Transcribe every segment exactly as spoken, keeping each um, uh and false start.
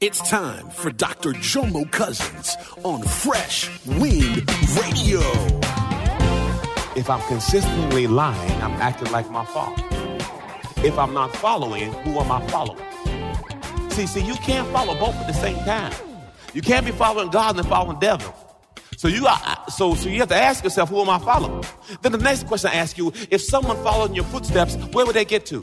It's time for Doctor Jomo Cousins on Fresh Wind Radio. If I'm consistently lying, I'm acting like my father. If I'm not following, who am I following? See, see, you can't follow both at the same time. You can't be following God and following the devil. So you are, so, so you have to ask yourself, who am I following? Then the next question I ask you, if someone followed in your footsteps, where would they get to?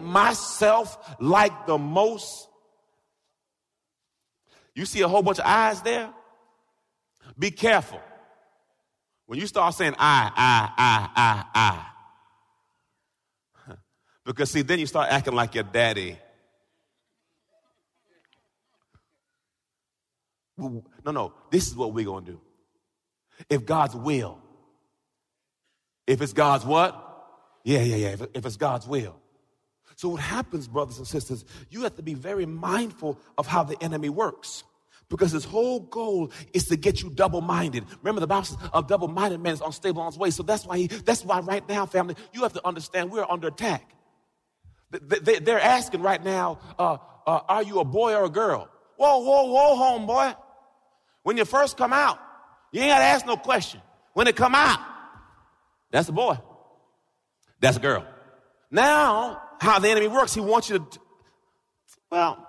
myself like the most. You see a whole bunch of eyes there? Be careful. When you start saying I, I, I, I, I. Because see, then you start acting like your daddy. No, no, this is what we're going to do. If God's will. If it's God's what? Yeah, yeah, yeah, if, if it's God's will. So what happens, brothers and sisters, you have to be very mindful of how the enemy works, because his whole goal is to get you double-minded. Remember, the Bible says a double-minded man is unstable on his way. So that's why he, that's why right now, family, you have to understand we're under attack. They're asking right now, uh, uh, are you a boy or a girl? Whoa, whoa, whoa, homeboy. When you first come out, you ain't got to ask no question. When it come out, that's a boy. That's a girl. Now, how the enemy works, he wants you to, well,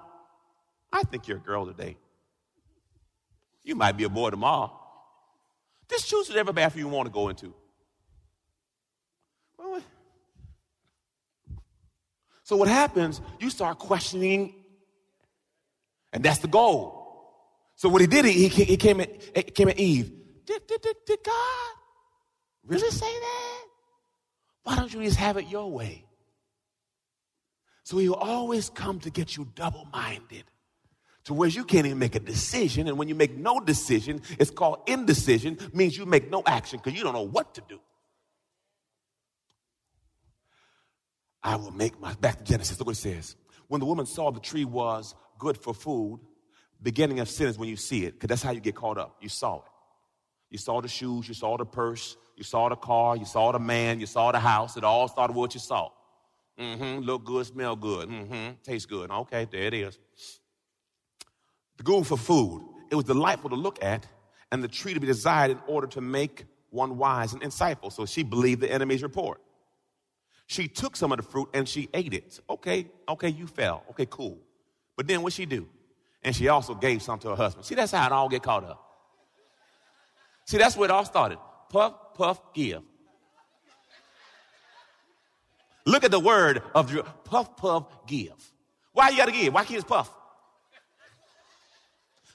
I think you're a girl today. You might be a boy tomorrow. Just choose whatever bathroom you want to go into. So what happens, you start questioning, and that's the goal. So what he did, he, he came at, came at Eve. Did, did, did, did God really say that? Why don't you just have it your way? So he will always come to get you double-minded to where you can't even make a decision. And when you make no decision, it's called indecision, means you make no action because you don't know what to do. I will make my, back to Genesis, look what it says. When the woman saw the tree was good for food, beginning of sin is when you see it, because that's how you get caught up. You saw it. You saw the shoes, you saw the purse, you saw the car, you saw the man, you saw the house. It all started with what you saw. Mm-hmm, look good, smell good, mm-hmm, taste good. Okay, there it is. The good for food. It was delightful to look at and the tree to be desired in order to make one wise and insightful. So she believed the enemy's report. She took some of the fruit and she ate it. Okay, okay, you fell. Okay, cool. But then what'd she do? And she also gave some to her husband. See, that's how it all get caught up. See, that's where it all started. Puff, puff, give. Look at the word of your puff, puff, give. Why you got to give? Why can't you puff?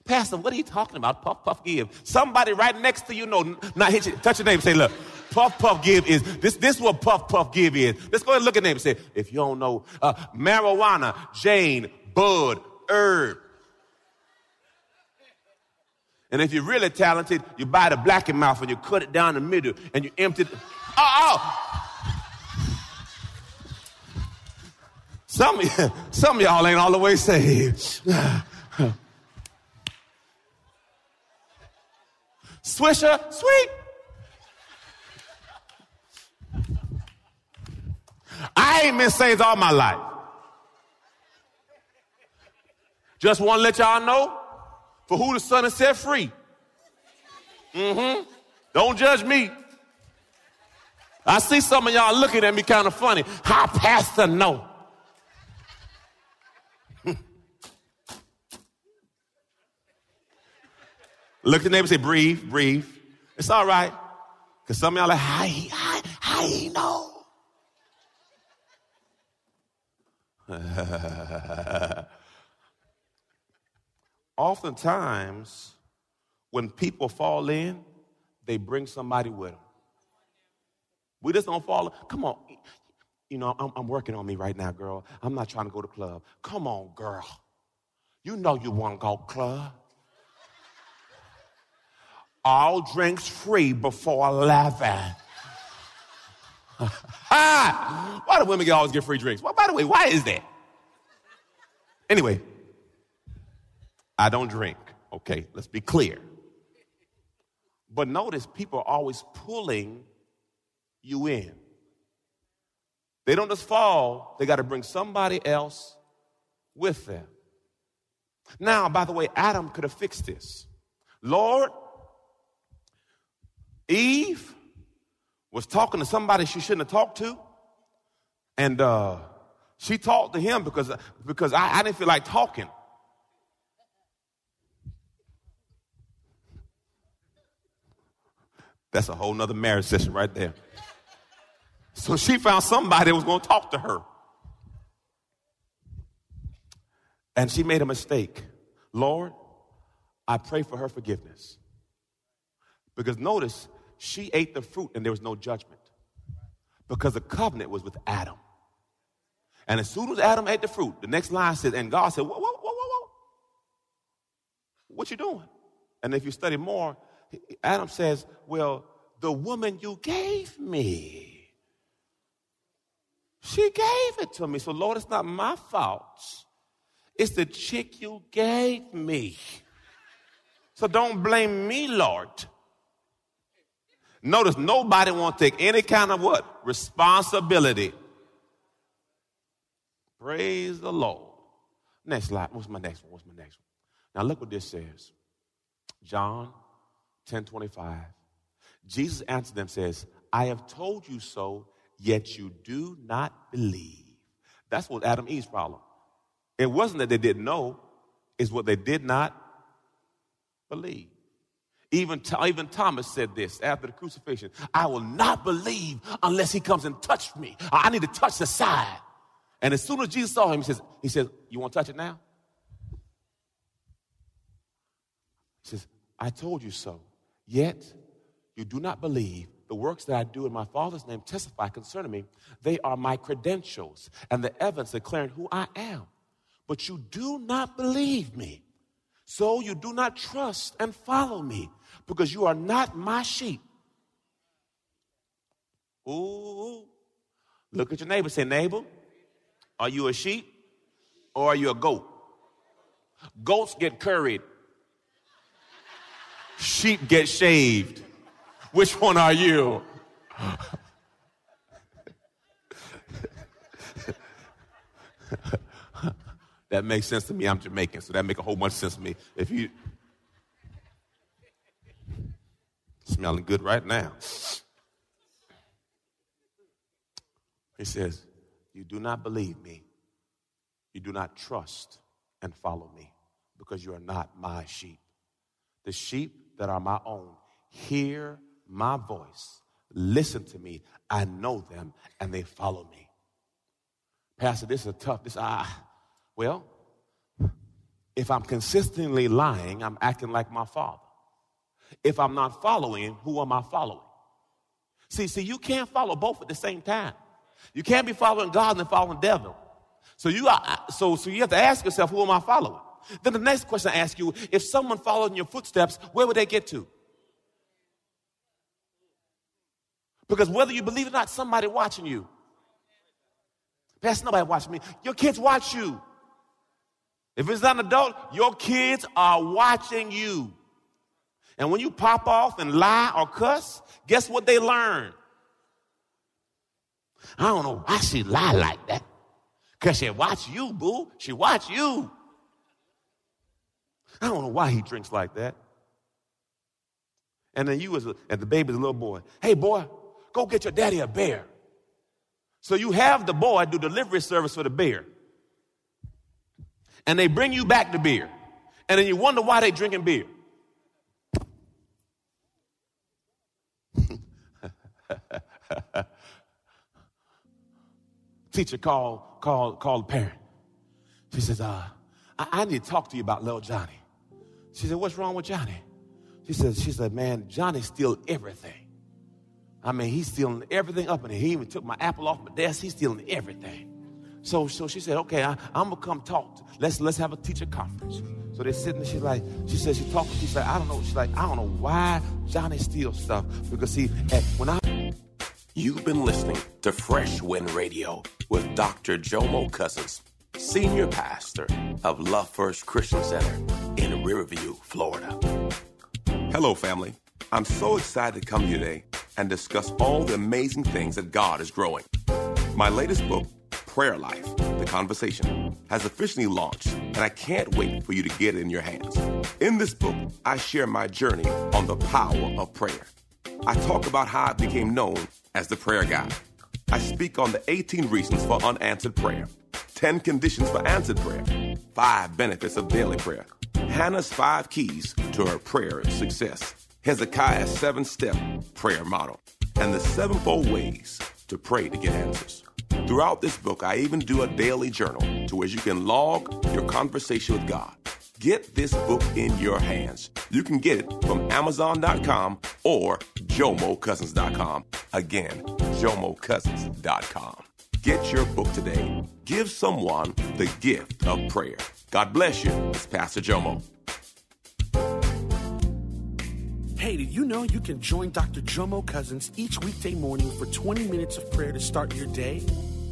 Pastor, what are you talking about? Puff, puff, give. Somebody right next to you know, not hit you, touch your neighbor and say, look, puff, puff, give is, this This is what puff, puff, give is. Let's go ahead and look at the neighbor and say, if you don't know, uh, marijuana, Jane, bud, herb. And if you're really talented, you buy the Black and Mouth and you cut it down the middle and you empty it. Oh, oh. Some, some of y'all ain't all the way saved. Swisher, sweet. I ain't been saved all my life. Just want to let y'all know, for who the Son has set free. Mm-hmm. Don't judge me. I see some of y'all looking at me kind of funny. How pastor know? Look at the neighbor and say, breathe, breathe. It's all right. Because some of y'all are like, how he, how, how he know? Oftentimes, when people fall in, they bring somebody with them. We just don't fall in. Come on. You know, I'm, I'm working on me right now, girl. I'm not trying to go to club. Come on, girl. You know you want to go club. All drinks free before eleven. Why do women always get free drinks? Well, by the way, why is that? Anyway, I don't drink. Okay, let's be clear. But notice people are always pulling you in. They don't just fall. They got to bring somebody else with them. Now, by the way, Adam could have fixed this. Lord, Eve was talking to somebody she shouldn't have talked to. And uh, she talked to him because, because I, I didn't feel like talking. That's a whole nother marriage session right there. So she found somebody that was going to talk to her. And she made a mistake. Lord, I pray for her forgiveness. Because notice, she ate the fruit and there was no judgment. Because the covenant was with Adam. And as soon as Adam ate the fruit, the next line says, and God said, whoa, whoa, whoa, whoa, whoa. What you doing? And if you study more, Adam says, well, the woman you gave me, she gave it to me. So, Lord, it's not my fault. It's the chick you gave me. So don't blame me, Lord. Notice nobody won't take any kind of what? Responsibility. Praise the Lord. Next slide. What's my next one? What's my next one? Now look what this says. John ten twenty-five. Jesus answered them, says, I have told you so, yet you do not believe. That's what Adam and Eve's problem. It wasn't that they didn't know. It's what they did not believe. Even, even Thomas said this after the crucifixion. I will not believe unless he comes and touches me. I need to touch the side. And as soon as Jesus saw him, he says, he says, you want to touch it now? He says, I told you so, yet you do not believe. The works that I do in my Father's name testify concerning me. They are my credentials and the evidence declaring who I am. But you do not believe me. So you do not trust and follow me because you are not my sheep. Ooh. Look at your neighbor. Say, neighbor, are you a sheep or are you a goat? Goats get curried. Sheep get shaved. Which one are you? That makes sense to me. I'm Jamaican, so that make a whole bunch of sense to me. If you smelling good right now. He says, you do not believe me. You do not trust and follow me because you are not my sheep. The sheep that are my own hear my voice, listen to me, I know them, and they follow me. Pastor, this is a tough, this, ah, well, if I'm consistently lying, I'm acting like my father. If I'm not following him, who am I following? See, see, you can't follow both at the same time. You can't be following God and following devil. So you are, so, so you have to ask yourself, who am I following? Then the next question I ask you, if someone followed in your footsteps, where would they get to? Because whether you believe it or not, somebody watching you. Pastor, nobody watching me. Your kids watch you. If it's not an adult, your kids are watching you. And when you pop off and lie or cuss, guess what they learn? I don't know why she lie like that. Because she watch you, boo. She watch you. I don't know why he drinks like that. And then you as, a, as the baby, the little boy. Hey, boy. Go get your daddy a bear. So you have the boy do delivery service for the bear. And they bring you back the beer. And then you wonder why they drinking beer. teacher called called called a parent. She says, uh, I, I need to talk to you about little Johnny. She said, what's wrong with Johnny? She said, she said, man, Johnny steals everything. I mean, he's stealing everything up in here. He even took my apple off my desk. He's stealing everything. So, so she said, okay, I, I'm gonna come talk. Let's let's have a teacher conference. So they're sitting there, she's like, she says, she talking, she's like, I don't know. She's like, I don't know why Johnny steals stuff. Because see, when I... You've been listening to Fresh Wind Radio with Doctor Jomo Cousins, Senior Pastor of Love First Christian Center in Riverview, Florida. Hello, family. I'm so excited to come to you today and discuss all the amazing things that God is growing. My latest book, Prayer Life, The Conversation, has officially launched, and I can't wait for you to get it in your hands. In this book, I share my journey on the power of prayer. I talk about how I became known as the prayer guy. I speak on the eighteen reasons for unanswered prayer, ten conditions for answered prayer, five benefits of daily prayer, Hannah's five keys to her prayer success, Hezekiah's seven-step prayer model, and the sevenfold ways to pray to get answers. Throughout this book, I even do a daily journal to where you can log your conversation with God. Get this book in your hands. You can get it from Amazon dot com or Jomo Cousins dot com. Again, Jomo Cousins dot com. Get your book today. Give someone the gift of prayer. God bless you. It's Pastor Jomo. Hey, did you know you can join Doctor Jomo Cousins each weekday morning for twenty minutes of prayer to start your day?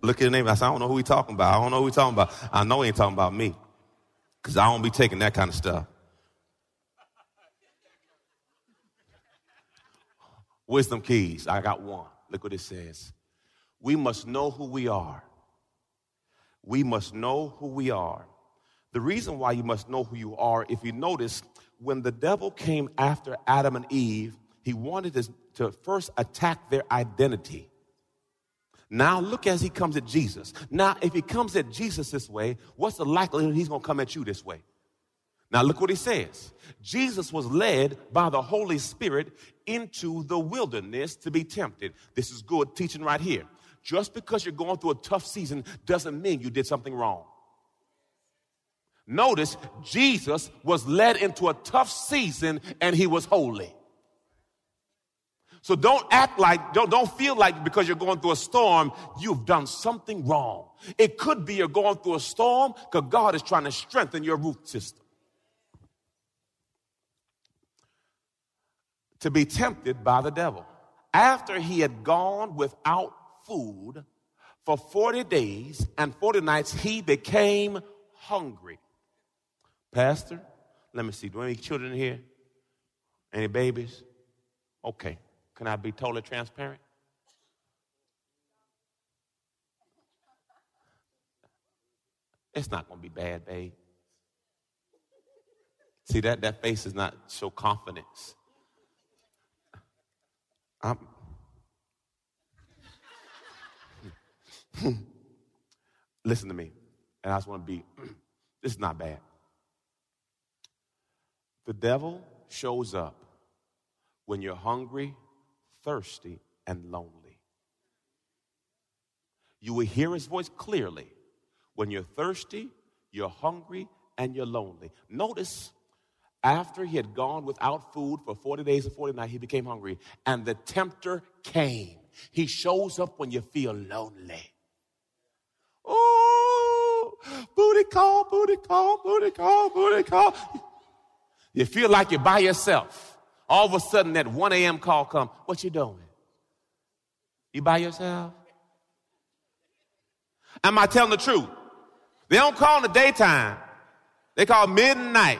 Look at the name. I said, I don't know who he's talking about. I don't know who he's talking about. I know he ain't talking about me, because I don't be taking that kind of stuff. Wisdom keys. I got one. Look what it says. We must know who we are. We must know who we are. The reason why you must know who you are, if you notice, when the devil came after Adam and Eve, he wanted to first attack their identity. Now look as he comes at Jesus. Now if he comes at Jesus this way, what's the likelihood he's going to come at you this way? Now look what he says. Jesus was led by the Holy Spirit into the wilderness to be tempted. This is good teaching right here. Just because you're going through a tough season doesn't mean you did something wrong. Notice Jesus was led into a tough season and he was holy. So don't act like, don't, don't feel like because you're going through a storm, you've done something wrong. It could be you're going through a storm because God is trying to strengthen your root system. To be tempted by the devil. After he had gone without food for forty days and forty nights, he became hungry. Pastor, let me see. Do any children here? Any babies? Okay. Can I be totally transparent? It's not going to be bad, babe. See, that, that face is not so confidence. I'm... Listen to me. And I just want to be, this is not bad. The devil shows up when you're hungry, thirsty, and lonely. You will hear his voice clearly when you're thirsty, you're hungry, and you're lonely. Notice, after he had gone without food for forty days and forty nights, he became hungry, and the tempter came. He shows up when you feel lonely. Oh, booty call, booty call, booty call, booty call. You feel like you're by yourself. All of a sudden, that one a.m. call comes. What you doing? You by yourself? Am I telling the truth? They don't call in the daytime. They call midnight.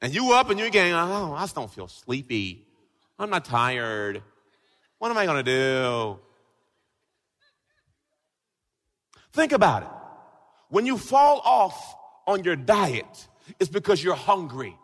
And you up and you're getting, oh, I just don't feel sleepy. I'm not tired. What am I going to do? Think about it. When you fall off on your diet, it's because you're hungry.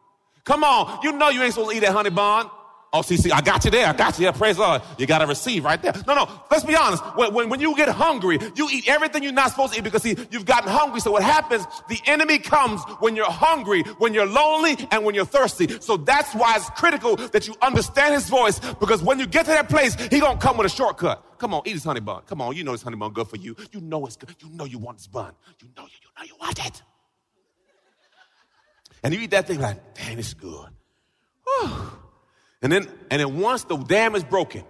Come on. You know you ain't supposed to eat that honey bun. Oh, see, see, I got you there. I got you there. Praise the Lord. You got to receive right there. No, no. Let's be honest. When, when, when you get hungry, you eat everything you're not supposed to eat because, see, you've gotten hungry. So what happens, the enemy comes when you're hungry, when you're lonely, and when you're thirsty. So that's why it's critical that you understand his voice, because when you get to that place, he going to come with a shortcut. Come on, eat this honey bun. Come on, you know this honey bun good for you. You know it's good. You know you want this bun. You know you, you, know you want it. And you eat that thing like, dang, this is good. Whew. And then, and then once the dam is broken,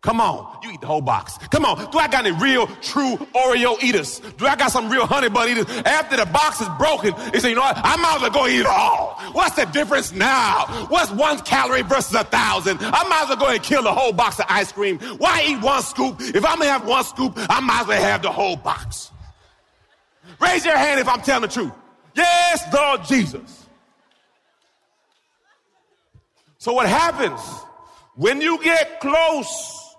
come on, you eat the whole box. Come on, do I got any real, true Oreo eaters? Do I got some real honey bun eaters? After the box is broken, they say, you know what? I might as well go eat it all. What's the difference now? What's one calorie versus a thousand? I might as well go ahead and kill the whole box of ice cream. Why eat one scoop? If I'm going to have one scoop, I might as well have the whole box. Raise your hand if I'm telling the truth. Yes, Lord Jesus. So what happens when you get close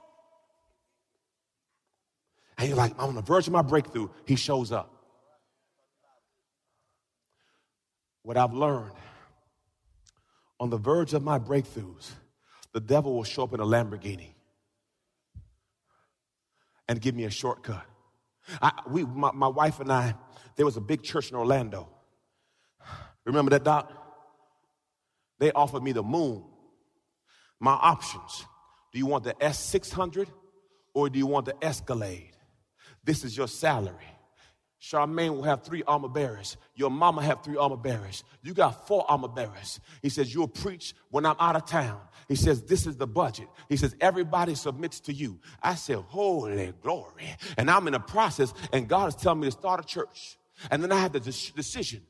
and you're like, I'm on the verge of my breakthrough, he shows up. What I've learned, on the verge of my breakthroughs, the devil will show up in a Lamborghini and give me a shortcut. I, we, my, my wife and I, there was a big church in Orlando. Remember that, Doc? They offered me the moon. My options. Do you want the S six hundred or do you want the Escalade? This is your salary. Charmaine will have three armor bearers. Your mama have three armor bearers. You got four armor bearers. He says, you'll preach when I'm out of town. He says, this is the budget. He says, everybody submits to you. I said, holy glory. And I'm in a process, and God is telling me to start a church. And then I had the decision.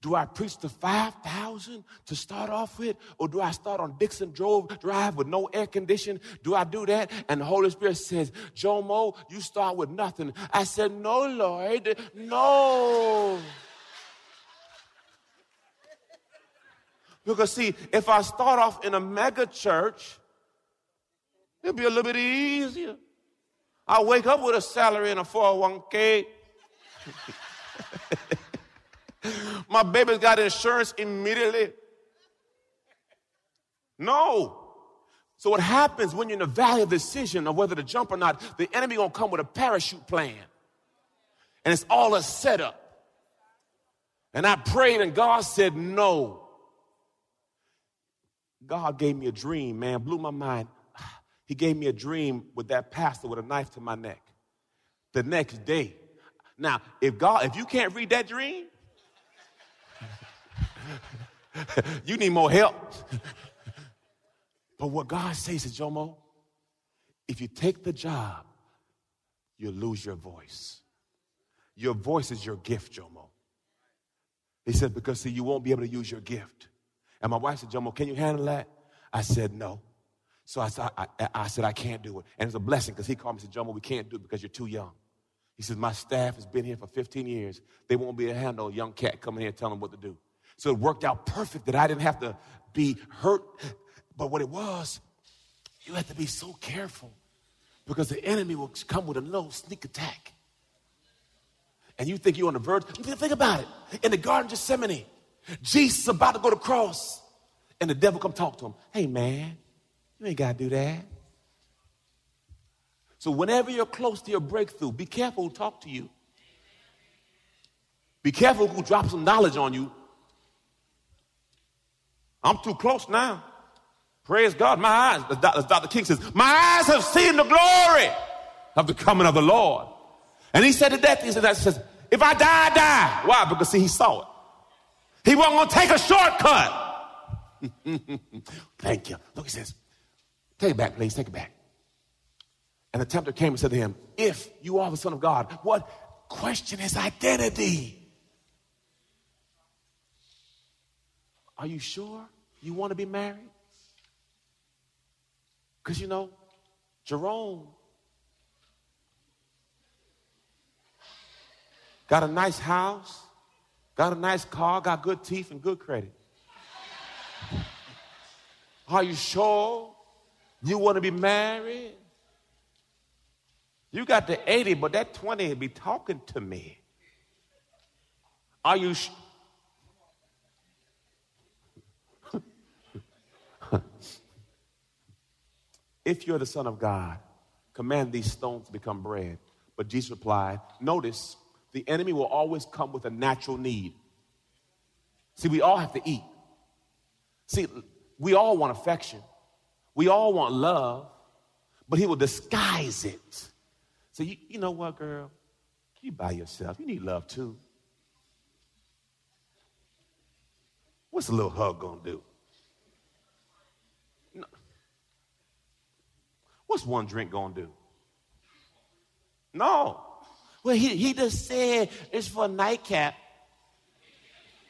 Do I preach to five thousand to start off with? Or do I start on Dixon Drive with no air condition? Do I do that? And the Holy Spirit says, Jomo, you start with nothing. I said, no, Lord, no. Because, see, if I start off in a mega church, it'll be a little bit easier. I'll wake up with a salary and a four oh one k. My baby's got insurance immediately. No. So what happens when you're in the valley of decision of whether to jump or not, the enemy going to come with a parachute plan. And it's all a setup. And I prayed and God said no. God gave me a dream, man, blew my mind. He gave me a dream with that pastor with a knife to my neck. The next day. Now, if God, if you can't read that dream, you need more help. But what God says is, Jomo, if you take the job, you'll lose your voice. Your voice is your gift, Jomo. He said, because, see, you won't be able to use your gift. And my wife said, Jomo, can you handle that? I said, no. So I, I, I, I said, I can't do it. And it's a blessing, because he called me and said, Jomo, we can't do it because you're too young. He says, my staff has been here for fifteen years. They won't be able to handle a young cat coming here and telling them what to do. So it worked out perfect that I didn't have to be hurt. But what it was, you had to be so careful, because the enemy will come with a little sneak attack. And you think you're on the verge. Think about it. In the Garden of Gethsemane, Jesus about to go to the cross, and the devil come talk to him. Hey, man, you ain't got to do that. So whenever you're close to your breakthrough, be careful who talk to you. Be careful who drops some knowledge on you. I'm too close now. Praise God. My eyes, as Doctor King says, my eyes have seen the glory of the coming of the Lord. And he said to death, he said, that, he says, if I die, I die. Why? Because, see, he saw it. He wasn't going to take a shortcut. Thank you. Look, he says, take it back, please. Take it back. And the tempter came and said to him, if you are the Son of God, what? Question his identity. Are you sure you want to be married? Because, you know, Jerome got a nice house, got a nice car, got good teeth and good credit. Are you sure you want to be married? You got the eighty, but that twenty will be talking to me. Are you sh- If you're the Son of God, command these stones to become bread. But Jesus replied, notice, the enemy will always come with a natural need. See, we all have to eat. See, we all want affection. We all want love, but he will disguise it. So, you, you know what, girl? You by yourself. You need love, too. What's a little hug gonna do? No. What's one drink gonna do? No. Well, he, he just said it's for a nightcap.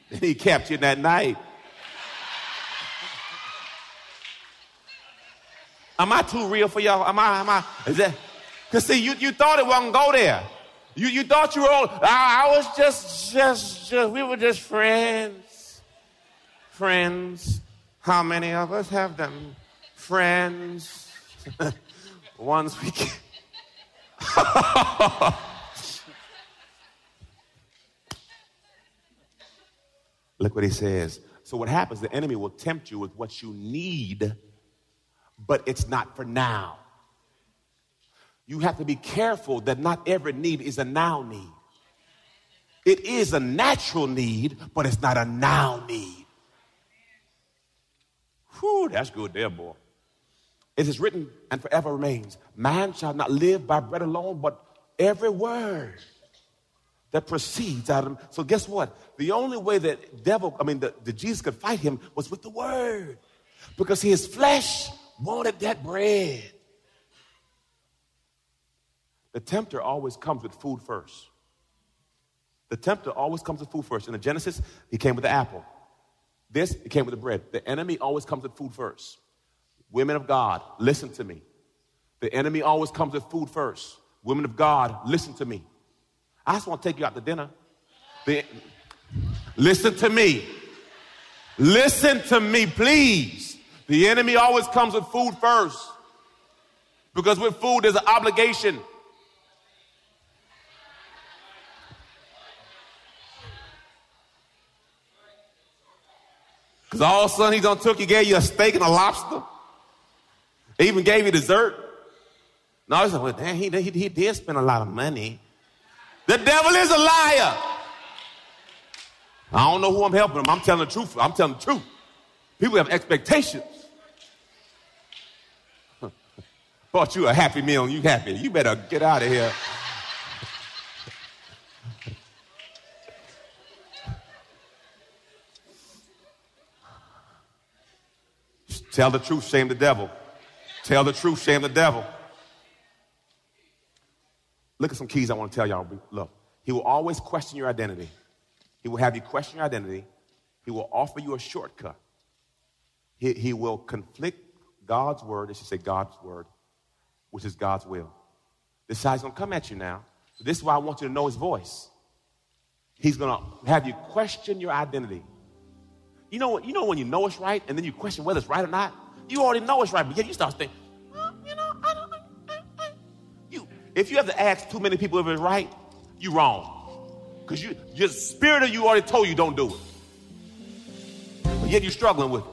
Then he capped you that night. Am I too real for y'all? Am I, am I, is that, because see, you, you thought it wasn't go there. You, you thought you were old. I, I was just, just, just, we were just friends. Friends. How many of us have them? Friends. Once we can. Look what he says. So what happens, the enemy will tempt you with what you need, but it's not for now. You have to be careful that not every need is a now need. It is a natural need, but it's not a now need. Whew, that's good there, boy. It is written and forever remains. Man shall not live by bread alone, but every word that proceeds out of him. So guess what? The only way that devil, I mean, the, the Jesus could fight him was with the word. Because his flesh wanted that bread. The tempter always comes with food first. The tempter always comes with food first. In the Genesis, he came with the apple. This, he came with the bread. The enemy always comes with food first. Women of God, listen to me. The enemy always comes with food first. Women of God, listen to me. I just want to take you out to dinner. The, listen to me. Listen to me, please. The enemy always comes with food first. Because with food, there's an obligation. Because all of a sudden, he done took, he gave you a steak and a lobster. He even gave you dessert. No, I was like, well, damn, he, he, he did spend a lot of money. The devil is a liar. I don't know who I'm helping him. I'm telling the truth. I'm telling the truth. People have expectations. Bought you a happy meal and you happy. You better get out of here. Tell the truth, shame the devil. Tell the truth, shame the devil. Look at some keys I want to tell y'all. Look, he will always question your identity. He will have you question your identity. He will offer you a shortcut. He, he will conflict God's word, I should say God's word, which is God's will. This is how he's going to come at you now. So this is why I want you to know his voice. He's going to have you question your identity. You know what? You know when you know it's right, and then you question whether it's right or not? You already know it's right, but yet you start thinking, well, you know, I don't, I, I. You, if you have to ask too many people if it's right, you're wrong. Because you, your spirit of you already told you don't do it. But yet you're struggling with it.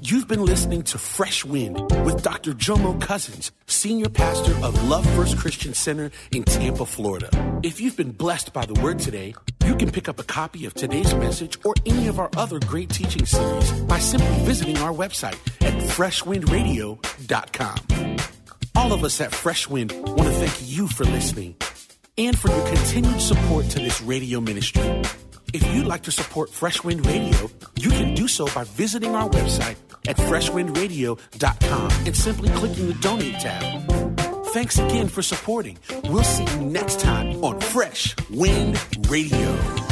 You've been listening to Fresh Wind with Doctor Jomo Cousins, Senior Pastor of Love First Christian Center in Tampa, Florida. If you've been blessed by the word today, you can pick up a copy of today's message or any of our other great teaching series by simply visiting our website at fresh wind radio dot com. All of us at Fresh Wind want to thank you for listening and for your continued support to this radio ministry. If you'd like to support Fresh Wind Radio, you can do so by visiting our website at fresh wind radio dot com and simply clicking the Donate tab. Thanks again for supporting. We'll see you next time on Fresh Wind Radio.